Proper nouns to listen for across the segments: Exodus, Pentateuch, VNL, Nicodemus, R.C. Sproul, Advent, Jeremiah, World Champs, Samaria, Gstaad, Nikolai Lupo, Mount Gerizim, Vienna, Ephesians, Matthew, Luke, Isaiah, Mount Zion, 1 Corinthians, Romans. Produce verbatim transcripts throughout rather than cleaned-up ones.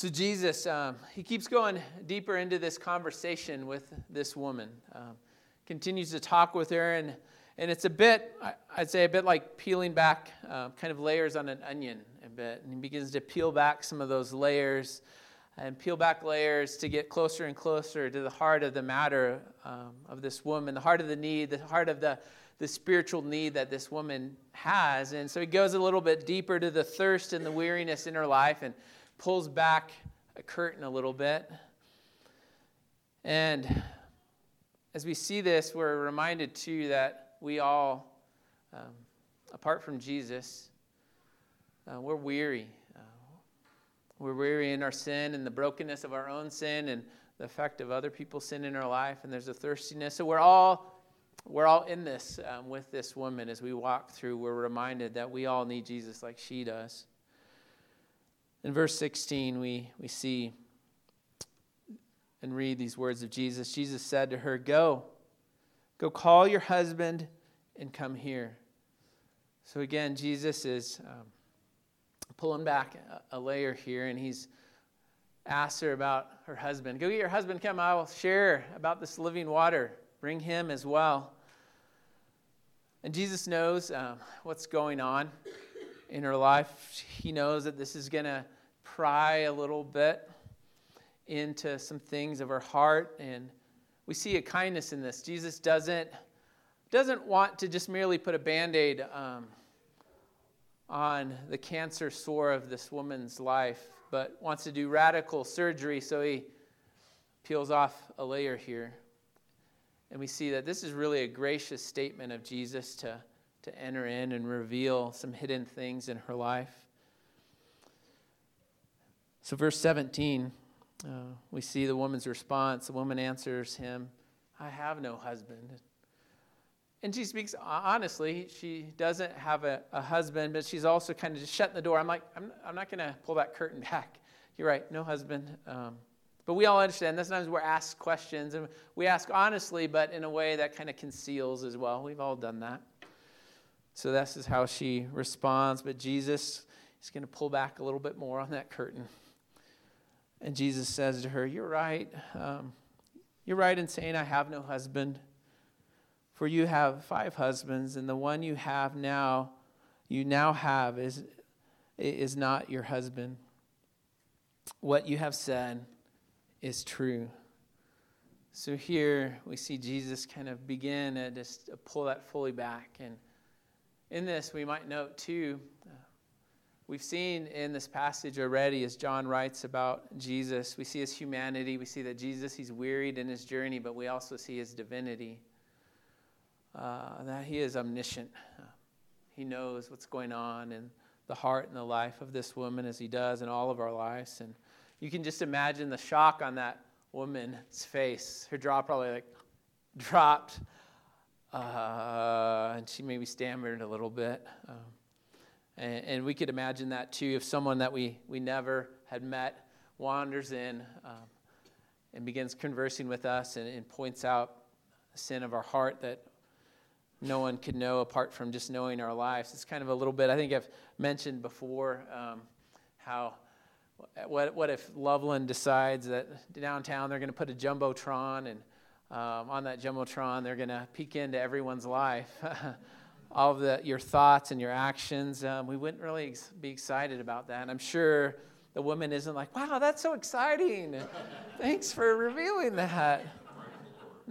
So Jesus, um, he keeps going deeper into this conversation with this woman, um, continues to talk with her, and and it's a bit, I'd say a bit like peeling back uh, kind of layers on an onion a bit, and he begins to peel back some of those layers and peel back layers to get closer and closer to the heart of the matter um, of this woman, the heart of the need, the heart of the the spiritual need that this woman has. And so he goes a little bit deeper to the thirst and the weariness in her life and pulls back a curtain a little bit. And as we see this, we're reminded too that we all, um, apart from Jesus, uh, we're weary. Uh, we're weary in our sin and the brokenness of our own sin and the effect of other people's sin in our life. And there's a thirstiness. So we're all We're all in this um, with this woman. As we walk through, we're reminded that we all need Jesus like she does. In verse sixteen, we, we see and read these words of Jesus. Jesus said to her, Go, go call your husband and come here. So again, Jesus is um, pulling back a, a layer here, and he's asked her about her husband. Go get your husband, come, I will share about this living water. Bring him as well. And Jesus knows um, what's going on in her life. He knows that this is going to pry a little bit into some things of her heart. And we see a kindness in this. Jesus doesn't, doesn't want to just merely put a Band-Aid um, on the cancer sore of this woman's life, but wants to do radical surgery. So he peels off a layer here. And we see that this is really a gracious statement of Jesus to, to enter in and reveal some hidden things in her life. So verse seventeen, uh, we see the woman's response. The woman answers him, I have no husband. And she speaks honestly. She doesn't have a, a husband, but she's also kind of just shutting the door. I'm like, I'm, I'm not going to pull that curtain back. You're right, no husband. Um But we all understand that sometimes we're asked questions, and we ask honestly, but in a way that kind of conceals as well. We've all done that. So this is how she responds. But Jesus is going to pull back a little bit more on that curtain. And Jesus says to her, You're right. Um, you're right in saying I have no husband. For you have five husbands, and the one you have now, you now have is, is not your husband. What you have said is true. So here we see Jesus kind of begin to just pull that fully back. And in this, we might note too, uh, we've seen in this passage already, as John writes about Jesus, we see his humanity. We see that Jesus, he's wearied in his journey, but we also see his divinity, uh, that he is omniscient. Uh, he knows what's going on in the heart and the life of this woman, as he does in all of our lives. And you can just imagine the shock on that woman's face. Her jaw probably like dropped, uh, and she maybe stammered a little bit. Um, and, and we could imagine that too, if someone that we, we never had met wanders in um, and begins conversing with us and, and points out the sin of our heart that no one could know apart from just knowing our lives. It's kind of a little bit, I think I've mentioned before um, how... What what if Loveland decides that downtown they're going to put a Jumbotron, and um, on that Jumbotron they're going to peek into everyone's life, all of the, your thoughts and your actions? Um, we wouldn't really ex- be excited about that. And I'm sure the woman isn't like, wow, that's so exciting. Thanks for revealing that.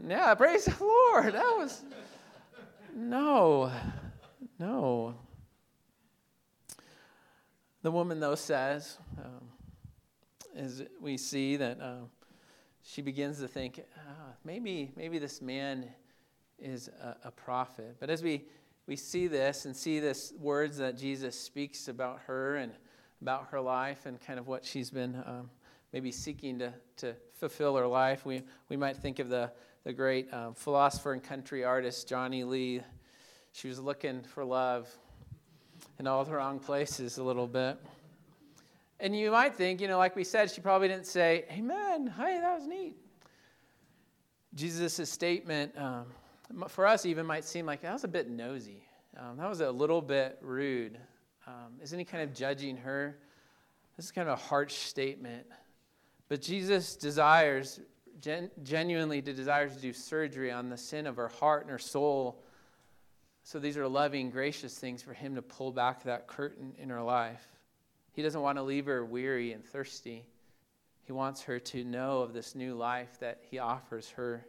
Yeah, praise the Lord. That was, no, no. The woman, though, says, um, as we see that um, she begins to think, ah, maybe maybe this man is a, a prophet. But as we, we see this and see this words that Jesus speaks about her and about her life and kind of what she's been um, maybe seeking to, to fulfill her life, we we might think of the, the great um, philosopher and country artist, John E. Lee. She was looking for love in all the wrong places a little bit. And you might think, you know, like we said, she probably didn't say, amen, hi, that was neat. Jesus' statement, um, for us even, might seem like, that was a bit nosy. Um, that was a little bit rude. Um, isn't he kind of judging her? This is kind of a harsh statement, but Jesus desires, gen- genuinely desires to do surgery on the sin of her heart and her soul. So these are loving, gracious things for him to pull back that curtain in her life. He doesn't want to leave her weary and thirsty. He wants her to know of this new life that he offers her.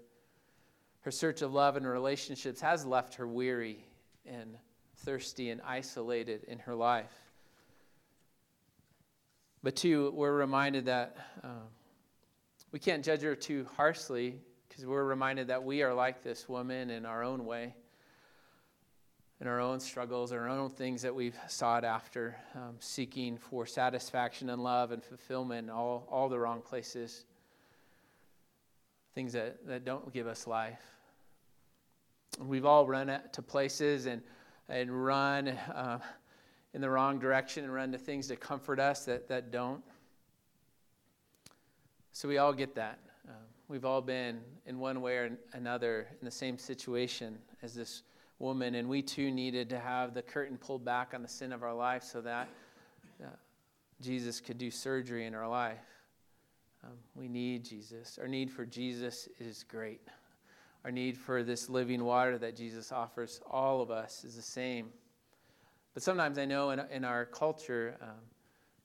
Her search of love and relationships has left her weary and thirsty and isolated in her life. But two, we're reminded that um, we can't judge her too harshly, because we're reminded that we are like this woman in our own way, in our own struggles, our own things that we've sought after, um, seeking for satisfaction and love and fulfillment in all, all the wrong places, things that, that don't give us life. We've all run to places and, and run... Uh, in the wrong direction and run to things to comfort us that, that don't. So we all get that. Um, we've all been in one way or another in the same situation as this woman, and we too needed to have the curtain pulled back on the sin of our life so that uh, Jesus could do surgery in our life. Um, we need Jesus. Our need for Jesus is great. Our need for this living water that Jesus offers all of us is the same. But sometimes I know in, in our culture, um,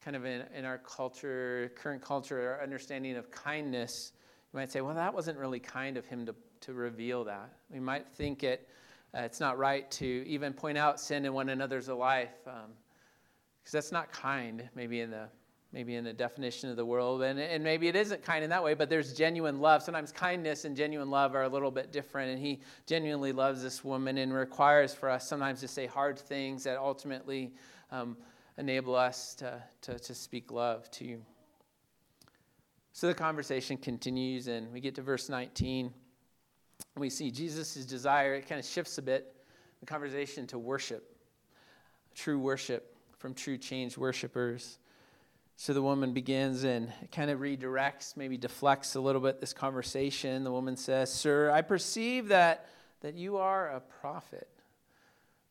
kind of in, in our culture, current culture, our understanding of kindness, you might say, well, that wasn't really kind of him to, to reveal that. We might think it uh, it's not right to even point out sin in one another's life, um, because that's not kind, maybe in the maybe in the definition of the world. And, and maybe it isn't kind in that way, but there's genuine love. Sometimes kindness and genuine love are a little bit different, and he genuinely loves this woman and requires for us sometimes to say hard things that ultimately um, enable us to, to, to speak love to you. So the conversation continues, and we get to verse nineteen. We see Jesus' desire, it kind of shifts a bit, the conversation to worship, true worship from true changed worshipers. So the woman begins and kind of redirects, maybe deflects a little bit this conversation. The woman says, "Sir, I perceive that that you are a prophet."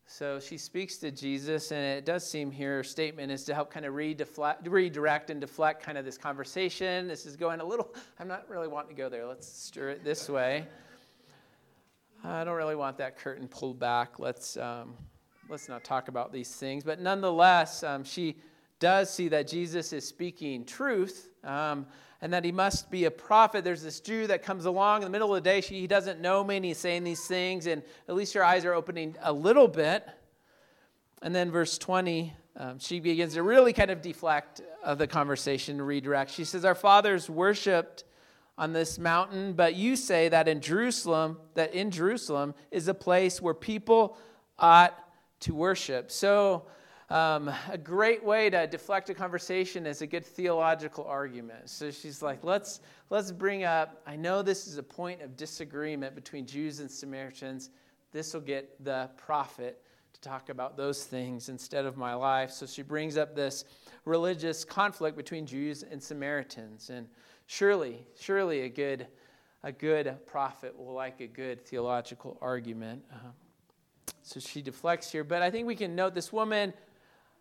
So she speaks to Jesus, and it does seem here her statement is to help kind of redeflect, redirect and deflect kind of this conversation. This is going a little, I'm not really wanting to go there. Let's stir it this way. I don't really want that curtain pulled back. Let's, um, let's not talk about these things. But nonetheless, um, she... does see that Jesus is speaking truth, um, and that he must be a prophet. There's this Jew that comes along in the middle of the day. She, he doesn't know me, and he's saying these things, and at least her eyes are opening a little bit. And then verse twenty, um, she begins to really kind of deflect uh, the conversation, redirect. She says, "Our fathers worshipped on this mountain, but you say that in Jerusalem, that in Jerusalem is a place where people ought to worship." So, Um, a great way to deflect a conversation is a good theological argument. So she's like, let's let's bring up, I know this is a point of disagreement between Jews and Samaritans. This will get the prophet to talk about those things instead of my life. So she brings up this religious conflict between Jews and Samaritans. And surely, surely a good, a good prophet will like a good theological argument. Um, so she deflects here. But I think we can note this woman...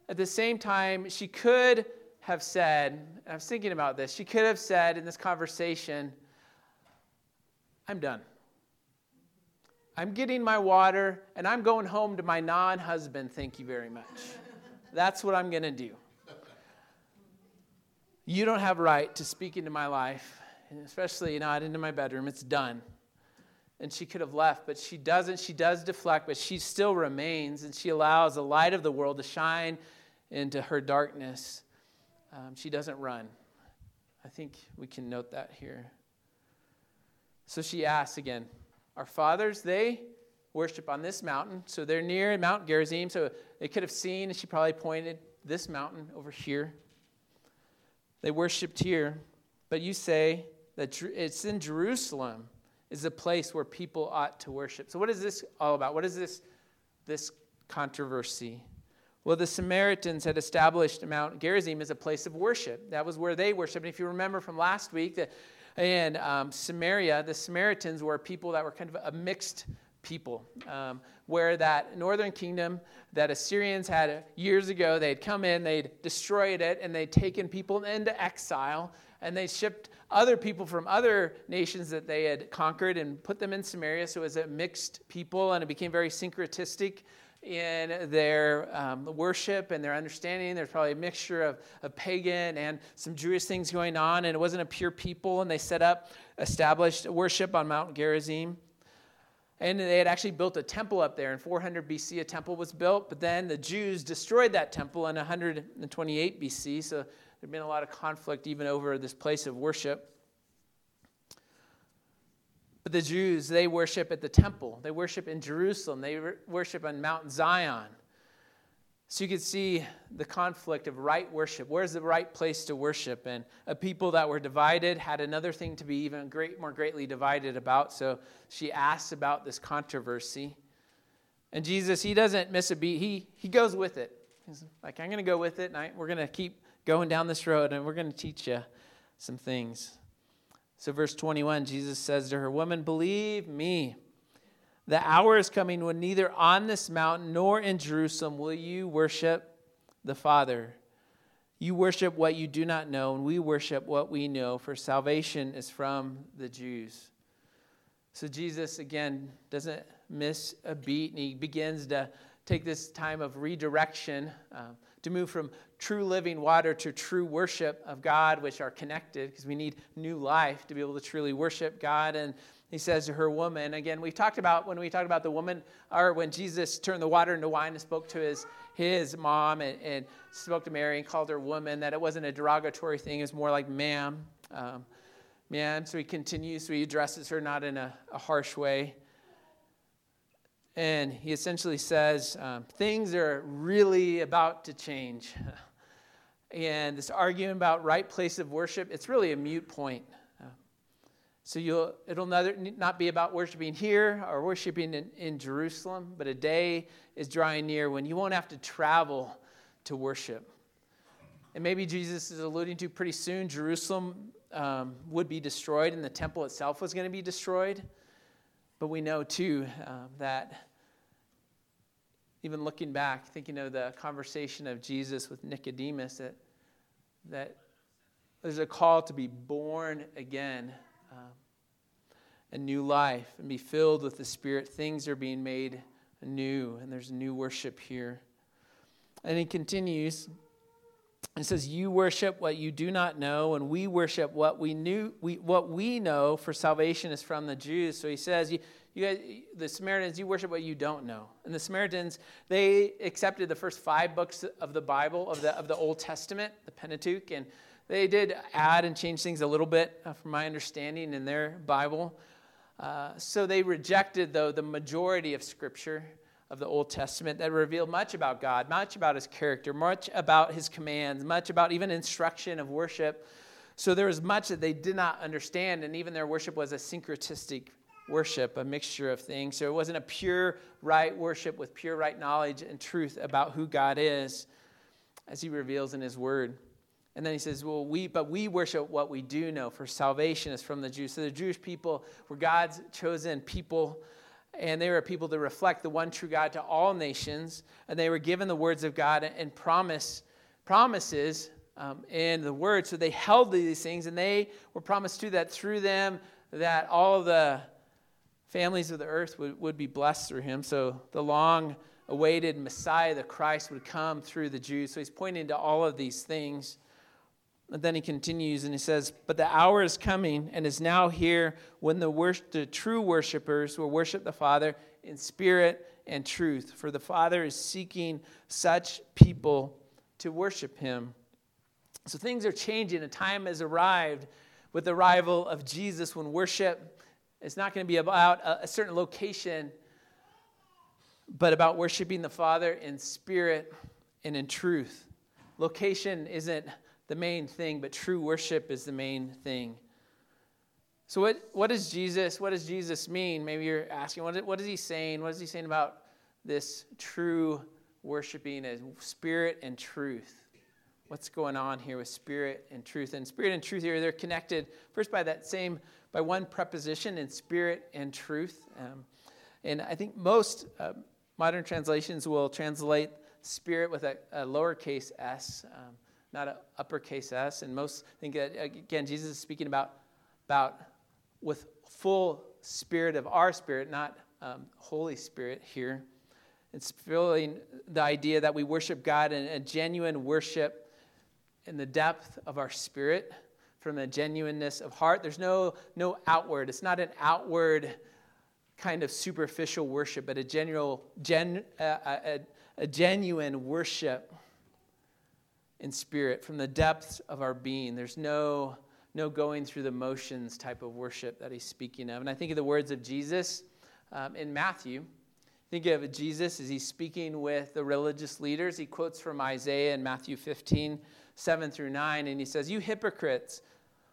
At the same time, she could have said, and I was thinking about this, she could have said in this conversation, I'm done. I'm getting my water, and I'm going home to my non-husband, thank you very much. That's what I'm going to do. You don't have a right to speak into my life, and especially not into my bedroom. It's done. And she could have left, but she doesn't. She does deflect, but she still remains, and she allows the light of the world to shine into her darkness. Um, she doesn't run. I think we can note that here. So she asks again, our fathers, they worship on this mountain. So they're near Mount Gerizim, so they could have seen, and she probably pointed this mountain over here. They worshiped here, but you say that it's in Jerusalem is a place where people ought to worship. So what is this all about? What is this, this controversy? Well, the Samaritans had established Mount Gerizim as a place of worship. That was where they worshiped. And if you remember from last week, that in um, Samaria, the Samaritans were people that were kind of a mixed people, um, where that northern kingdom that Assyrians had years ago, they'd come in, they'd destroyed it, and they'd taken people into exile, and they shipped other people from other nations that they had conquered and put them in Samaria. So it was a mixed people, and it became very syncretistic in their um, worship and their understanding. There's probably a mixture of, of pagan and some Jewish things going on, and it wasn't a pure people, and they set up, established worship on Mount Gerizim. And they had actually built a temple up there. In four hundred B C, a temple was built, but then the Jews destroyed that temple in one twenty-eight B C, so there'd been a lot of conflict even over this place of worship. But the Jews, they worship at the temple. They worship in Jerusalem. They worship on Mount Zion. So you could see the conflict of right worship. Where's the right place to worship? And a people that were divided had another thing to be even great, more greatly divided about. So she asks about this controversy. And Jesus, he doesn't miss a beat. He he goes with it. He's like, I'm going to go with it, and I, we're going to keep going down this road, and we're going to teach you some things. So verse twenty-one, Jesus says to her, "Woman, believe me. The hour is coming when neither on this mountain nor in Jerusalem will you worship the Father. You worship what you do not know, and we worship what we know, for salvation is from the Jews." So Jesus, again, doesn't miss a beat, and he begins to take this time of redirection um, to move from true living water to true worship of God, which are connected, because we need new life to be able to truly worship God. And he says to her, "Woman," again, we talked about when we talked about the woman, or when Jesus turned the water into wine and spoke to his his mom and, and spoke to Mary and called her woman, that it wasn't a derogatory thing. It was more like ma'am, um, ma'am. So he continues, so he addresses her not in a, a harsh way. And he essentially says, um, things are really about to change. And this argument about right place of worship, it's really a moot point. So you'll, it'll not be about worshiping here or worshiping in, in Jerusalem, but a day is drawing near when you won't have to travel to worship. And maybe Jesus is alluding to pretty soon Jerusalem um, would be destroyed, and the temple itself was going to be destroyed. But we know, too, um, that even looking back, thinking of the conversation of Jesus with Nicodemus, that, that there's a call to be born again, Um, a new life, and be filled with the Spirit. Things are being made new, and there's new worship here. And he continues and says, "You worship what you do not know, and we worship what we knew. We, what we know, for salvation is from the Jews." So he says, you, you guys, the Samaritans, you worship what you don't know. And the Samaritans, they accepted the first five books of the Bible, of the of the Old Testament, the Pentateuch, and they did add and change things a little bit, uh, from my understanding, in their Bible. Uh, so they rejected, though, the majority of Scripture of the Old Testament that revealed much about God, much about His character, much about His commands, much about even instruction of worship. So there was much that they did not understand, and even their worship was a syncretistic worship, a mixture of things. So it wasn't a pure right worship with pure right knowledge and truth about who God is, as He reveals in His Word. And then he says, well, we, but we worship what we do know, for salvation is from the Jews. So the Jewish people were God's chosen people, and they were a people to reflect the one true God to all nations. And they were given the words of God and promise, promises um, in the Word. So they held these things, and they were promised too that through them, that all the families of the earth would, would be blessed through him. So the long awaited Messiah, the Christ, would come through the Jews. So he's pointing to all of these things. And then he continues and he says, "But the hour is coming and is now here when the, worship, the true worshipers will worship the Father in spirit and truth. For the Father is seeking such people to worship him." So things are changing. A time has arrived with the arrival of Jesus when worship is not going to be about a, a certain location, but about worshiping the Father in spirit and in truth. Location isn't the main thing, but true worship is the main thing. So what what does Jesus, what does Jesus mean? Maybe you're asking, what, what is he saying? What is he saying about this true worshiping as spirit and truth? What's going on here with spirit and truth? And spirit and truth here, they're connected first by that same, by one preposition in spirit and truth. Um, And I think most uh, modern translations will translate Spirit with a, a lowercase s, um, not an uppercase s. And most think that, again, Jesus is speaking about, about with full spirit of our spirit, not um, Holy Spirit here. It's feeling the idea that we worship God in a genuine worship in the depth of our spirit, from a genuineness of heart. There's no no outward. It's not an outward kind of superficial worship, but a general gen uh, a, a genuine worship in spirit from the depths of our being. There's no no going through the motions type of worship that he's speaking of. And I think of the words of Jesus um, in Matthew. Think of Jesus as he's speaking with the religious leaders. He quotes from Isaiah in Matthew fifteen, seven through nine, and he says, "You hypocrites,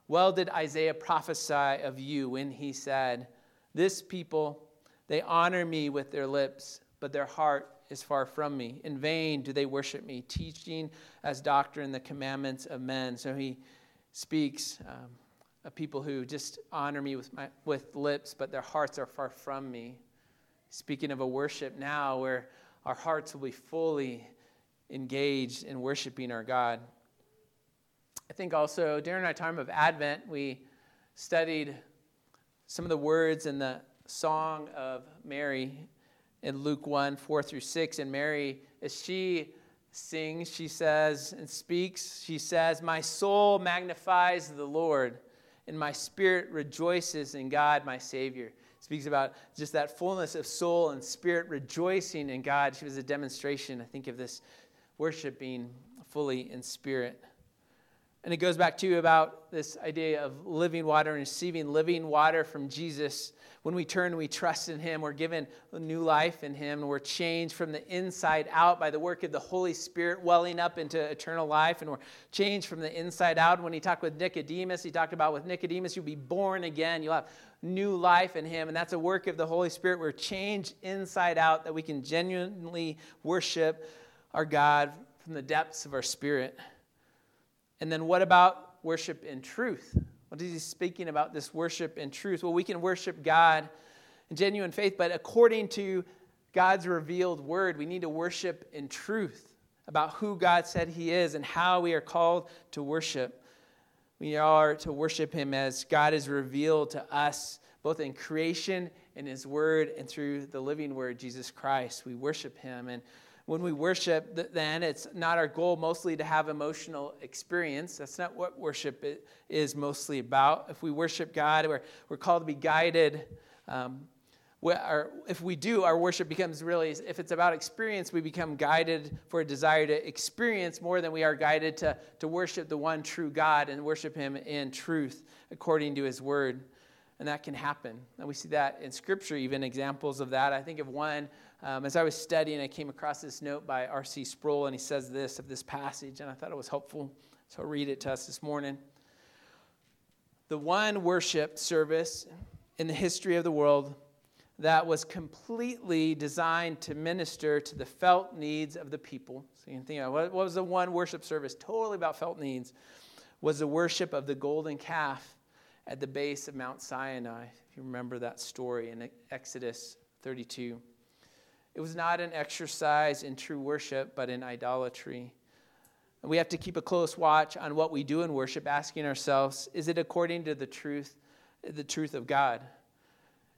well did Isaiah prophesy of you when he said, 'This people, they honor me with their lips, but their heart is far from me. In vain do they worship me, teaching as doctrine the commandments of men.'" So he speaks um, of people who just honor me with my with lips, but their hearts are far from me. Speaking of a worship now where our hearts will be fully engaged in worshiping our God. I think also during our time of Advent, we studied some of the words in the song of Mary in Luke one, four through six. And Mary, as she sings, she says and speaks, she says, "My soul magnifies the Lord, and my spirit rejoices in God, my Savior." Speaks about just that fullness of soul and spirit rejoicing in God. She was a demonstration, I think, of this worshiping fully in spirit. And it goes back to about this idea of living water and receiving living water from Jesus. When we turn, we trust in him. We're given a new life in him. And we're changed from the inside out by the work of the Holy Spirit welling up into eternal life. And we're changed from the inside out. When he talked with Nicodemus, he talked about with Nicodemus, you'll be born again. You'll have new life in him. And that's a work of the Holy Spirit. We're changed inside out that we can genuinely worship our God from the depths of our spirit. And then what about worship in truth? What is he speaking about, this worship in truth? Well, we can worship God in genuine faith, but according to God's revealed word, we need to worship in truth about who God said he is and how we are called to worship. We are to worship him as God is revealed to us, both in creation and his word and through the living word, Jesus Christ. We worship him. And when we worship, then it's not our goal mostly to have emotional experience. That's not what worship is mostly about. If we worship God, we're, we're called to be guided. Um, we are, if we do, our worship becomes really, if it's about experience, we become guided for a desire to experience more than we are guided to, to worship the one true God and worship him in truth according to his word. And that can happen. And we see that in Scripture, even examples of that. I think of one. Um, as I was studying, I came across this note by R C Sproul, and he says this of this passage, and I thought it was helpful, so I'll read it to us this morning. "The one worship service in the history of the world that was completely designed to minister to the felt needs of the people." So you can think about what, what was the one worship service totally about felt needs, was the worship of the golden calf at the base of Mount Sinai, if you remember that story in Exodus thirty-two. It was not an exercise in true worship, but in idolatry. And we have to keep a close watch on what we do in worship, asking ourselves, is it according to the truth, the truth of God?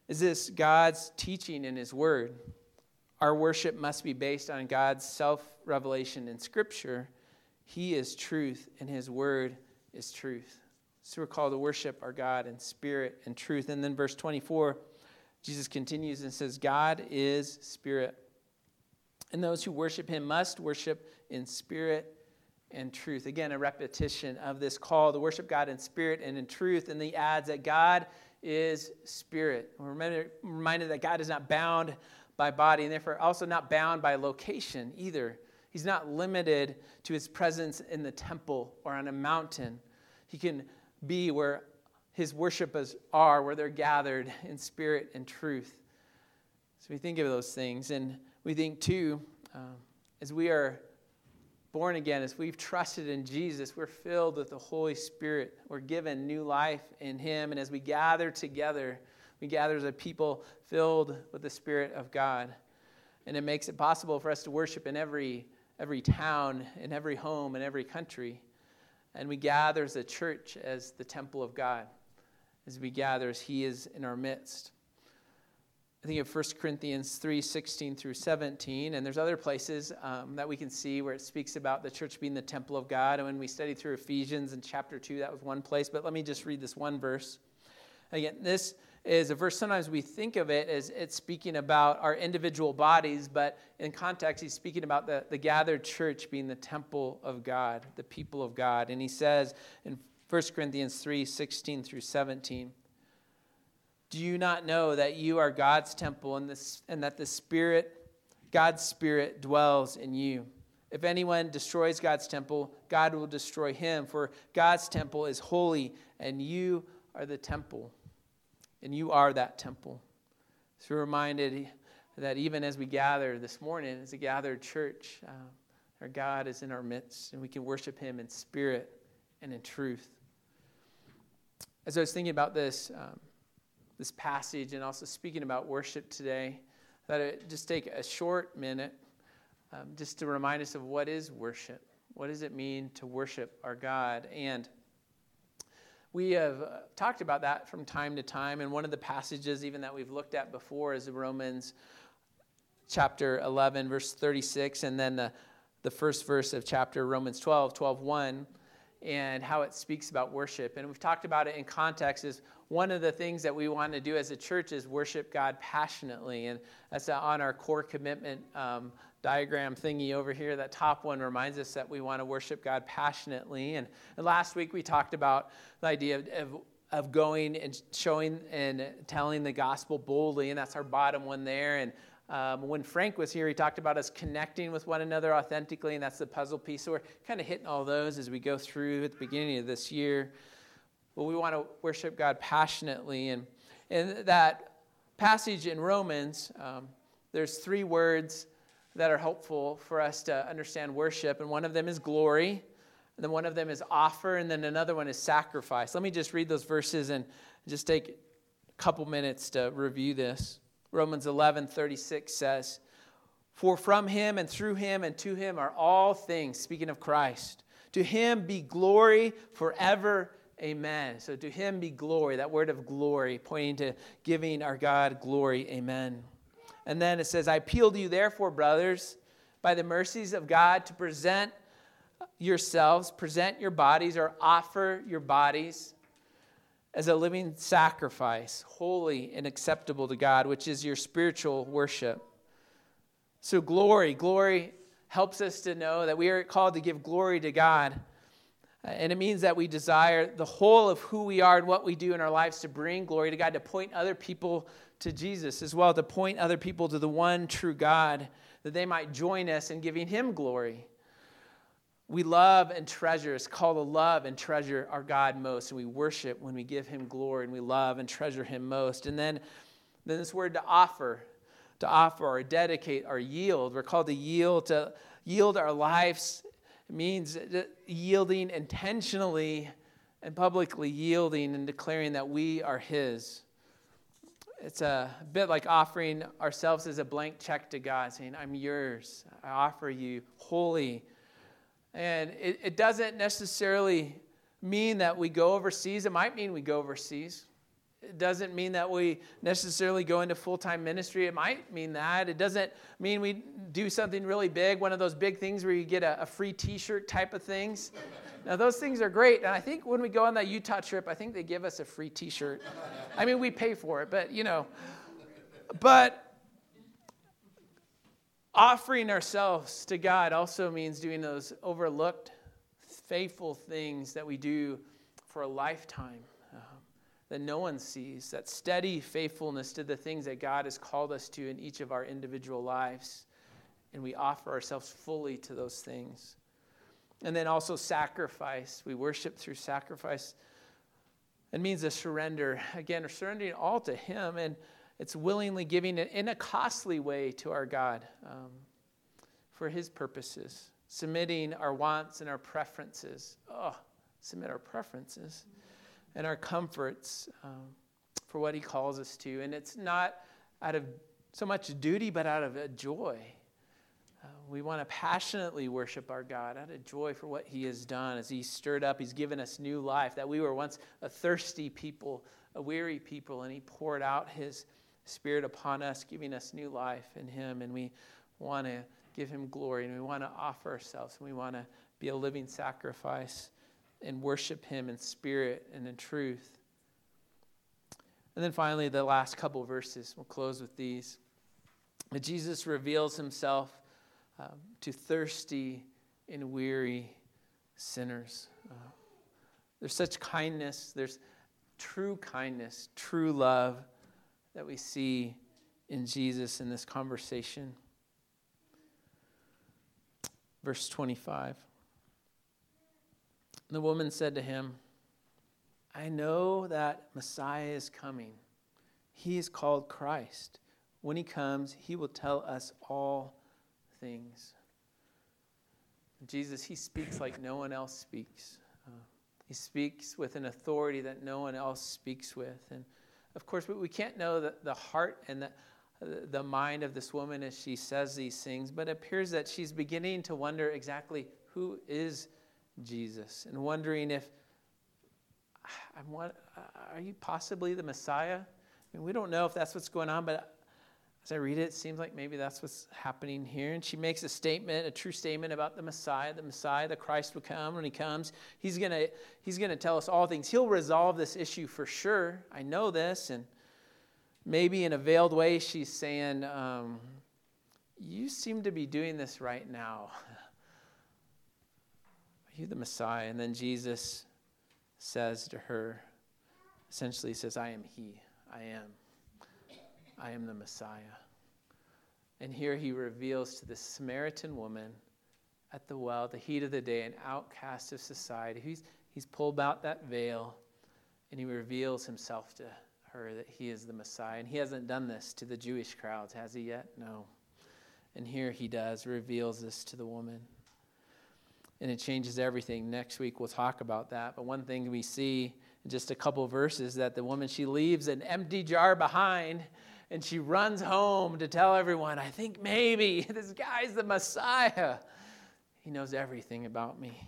Is this God's teaching in his word? Our worship must be based on God's self-revelation in Scripture. He is truth, and his word is truth. So we're called to worship our God in spirit and truth. And then verse twenty-four, Jesus continues and says, "God is spirit, and those who worship him must worship in spirit and truth." Again, a repetition of this call to worship God in spirit and in truth. And he adds that God is spirit. We're reminded that God is not bound by body and therefore also not bound by location either. He's not limited to his presence in the temple or on a mountain. He can be where his worshipers are, where they're gathered in spirit and truth. So we think of those things. And we think, too, um, as we are born again, as we've trusted in Jesus, we're filled with the Holy Spirit. We're given new life in him. And as we gather together, we gather as a people filled with the Spirit of God. And it makes it possible for us to worship in every every town, in every home, in every country. And we gather as a church, as the temple of God. As we gather, as he is in our midst. I think of First Corinthians three, sixteen through seventeen, and there's other places um, that we can see where it speaks about the church being the temple of God. And when we studied through Ephesians in chapter two, that was one place. But let me just read this one verse. Again, this is a verse, sometimes we think of it as it's speaking about our individual bodies, but in context, he's speaking about the, the gathered church being the temple of God, the people of God. And he says in First Corinthians three, sixteen through seventeen, do you not know that you are God's temple and, this, and that the Spirit, God's Spirit dwells in you? If anyone destroys God's temple, God will destroy him, for God's temple is holy, and you are the temple. And you are that temple. So we're reminded that even as we gather this morning, as a gathered church, uh, our God is in our midst, and we can worship him in spirit and in truth. As I was thinking about this um, this passage and also speaking about worship today, I thought I'd just take a short minute um, just to remind us of what is worship. What does it mean to worship our God? And we have talked about that from time to time, and one of the passages even that we've looked at before is Romans chapter eleven, verse thirty-six, and then the, the first verse of chapter Romans twelve, twelve, one, and how it speaks about worship. And we've talked about it in context as one of the things that we want to do as a church is worship God passionately, and that's on our core commitment um, diagram thingy over here. That top one reminds us that we want to worship God passionately. And, and last week we talked about the idea of, of, of going and showing and telling the gospel boldly, and that's our bottom one there. And um, when Frank was here, he talked about us connecting with one another authentically, and that's the puzzle piece. So we're kind of hitting all those as we go through at the beginning of this year. But we want to worship God passionately. And in that passage in Romans, um, there's three words that are helpful for us to understand worship. And one of them is glory. And then one of them is offer. And then another one is sacrifice. Let me just read those verses and just take a couple minutes to review this. Romans eleven thirty-six says, for from him and through him and to him are all things, speaking of Christ. To him be glory forever. Amen. So to him be glory. That word of glory pointing to giving our God glory. Amen. And then it says, I appeal to you, therefore, brothers, by the mercies of God, to present yourselves, present your bodies, or offer your bodies as a living sacrifice, holy and acceptable to God, which is your spiritual worship. So glory, glory helps us to know that we are called to give glory to God. And it means that we desire the whole of who we are and what we do in our lives to bring glory to God, to point other people to Jesus as well, to point other people to the one true God, that they might join us in giving him glory. We love and treasure, it's called to love and treasure our God most, and we worship when we give him glory, and we love and treasure him most. And then, then this word to offer, to offer or dedicate or yield, we're called to yield, to yield our lives. It means yielding intentionally and publicly yielding and declaring that we are his. It's a bit like offering ourselves as a blank check to God, saying, I'm yours. I offer you wholly. And it, it doesn't necessarily mean that we go overseas. It might mean we go overseas. It doesn't mean that we necessarily go into full-time ministry. It might mean that. It doesn't mean we do something really big, one of those big things where you get a, a free T-shirt type of things. Now, those things are great. And I think when we go on that Utah trip, I think they give us a free T-shirt. I mean, we pay for it, but, you know. But offering ourselves to God also means doing those overlooked, faithful things that we do for a lifetime. That no one sees, that steady faithfulness to the things that God has called us to in each of our individual lives. And we offer ourselves fully to those things. And then also sacrifice. We worship through sacrifice. It means a surrender. Again, surrendering all to him, and it's willingly giving it in a costly way to our God um, for his purposes. Submitting our wants and our preferences. Oh, submit our preferences. And our comforts um, for what he calls us to. And it's not out of so much duty, but out of a joy. Uh, we want to passionately worship our God out of joy for what he has done. As he stirred up, he's given us new life, that we were once a thirsty people, a weary people, and he poured out his Spirit upon us, giving us new life in him. And we want to give him glory, and we want to offer ourselves, and we want to be a living sacrifice and worship him in spirit and in truth. And then finally, the last couple of verses, we'll close with these. Jesus reveals himself um, to thirsty and weary sinners. Uh, there's such kindness, there's true kindness, true love that we see in Jesus in this conversation. Verse twenty-five. The woman said to him, I know that Messiah is coming. He is called Christ. When he comes, he will tell us all things. Jesus, he speaks like no one else speaks. Uh, he speaks with an authority that no one else speaks with. And of course, we can't know the, the heart and the, the mind of this woman as she says these things, but it appears that she's beginning to wonder exactly who is Jesus, and wondering if, I want, are you possibly the Messiah? I mean, we don't know if that's what's going on, but as I read it, it seems like maybe that's what's happening here. And she makes a statement, a true statement about the Messiah. The Messiah, the Christ will come. When he comes, he's gonna he's gonna tell us all things. He'll resolve this issue for sure. I know this. And maybe in a veiled way, she's saying, um, you seem to be doing this right now. Are you the Messiah? And then Jesus says to her, essentially says, I am he. I am. I am the Messiah. And here he reveals to this Samaritan woman at the well, the heat of the day, an outcast of society. He's, he's pulled out that veil, and he reveals himself to her that he is the Messiah. And he hasn't done this to the Jewish crowds, has he yet? No. And here he does, reveals this to the woman. And it changes everything. Next week we'll talk about that. But one thing we see in just a couple of verses, that the woman, she leaves an empty jar behind, and she runs home to tell everyone, I think maybe this guy's the Messiah. He knows everything about me.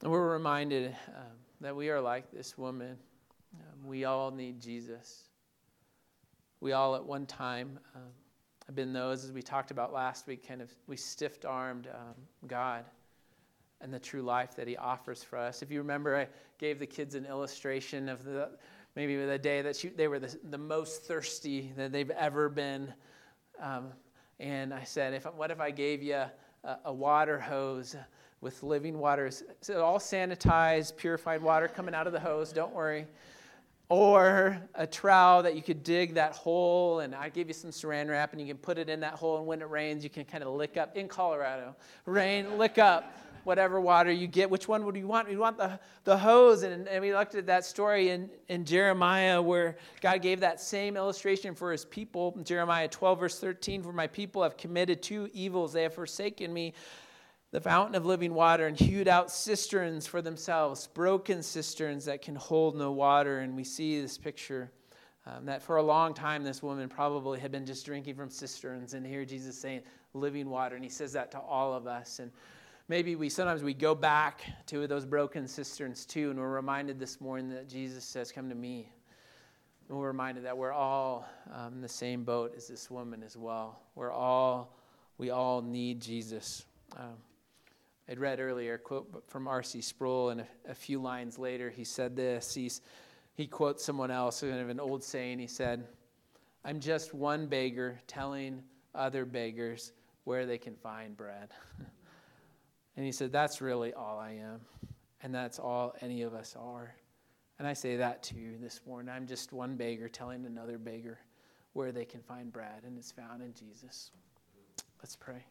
And we're reminded um, that we are like this woman. Um, we all need Jesus. We all at one time um, have been those, as we talked about last week, kind of we stiff-armed um, God and the true life that he offers for us. If you remember, I gave the kids an illustration of the maybe the day that she, they were the, the most thirsty that they've ever been. Um, and I said, if what if I gave you a, a water hose with living waters? So all sanitized, purified water coming out of the hose, don't worry. Or a trowel that you could dig that hole, and I give you some saran wrap, and you can put it in that hole, and when it rains, you can kind of lick up, in Colorado, rain, lick up whatever water you get. Which one would you want? We want the, the hose. And, and we looked at that story in, in Jeremiah, where God gave that same illustration for his people. Jeremiah twelve, verse thirteen, for my people have committed two evils. They have forsaken me, the fountain of living water, and hewed out cisterns for themselves, broken cisterns that can hold no water. And we see this picture um, that for a long time, this woman probably had been just drinking from cisterns. And here Jesus saying, living water. And he says that to all of us. And maybe we sometimes we go back to those broken cisterns too, and we're reminded this morning that Jesus says, come to me. And we're reminded that we're all um, in the same boat as this woman as well. We're all, we all need Jesus. Um, I'd read earlier a quote from R C Sproul, and a, a few lines later he said this. He's, he quotes someone else, kind of an old saying. He said, I'm just one beggar telling other beggars where they can find bread. And he said, that's really all I am. And that's all any of us are. And I say that to you this morning. I'm just one beggar telling another beggar where they can find bread. And it's found in Jesus. Let's pray.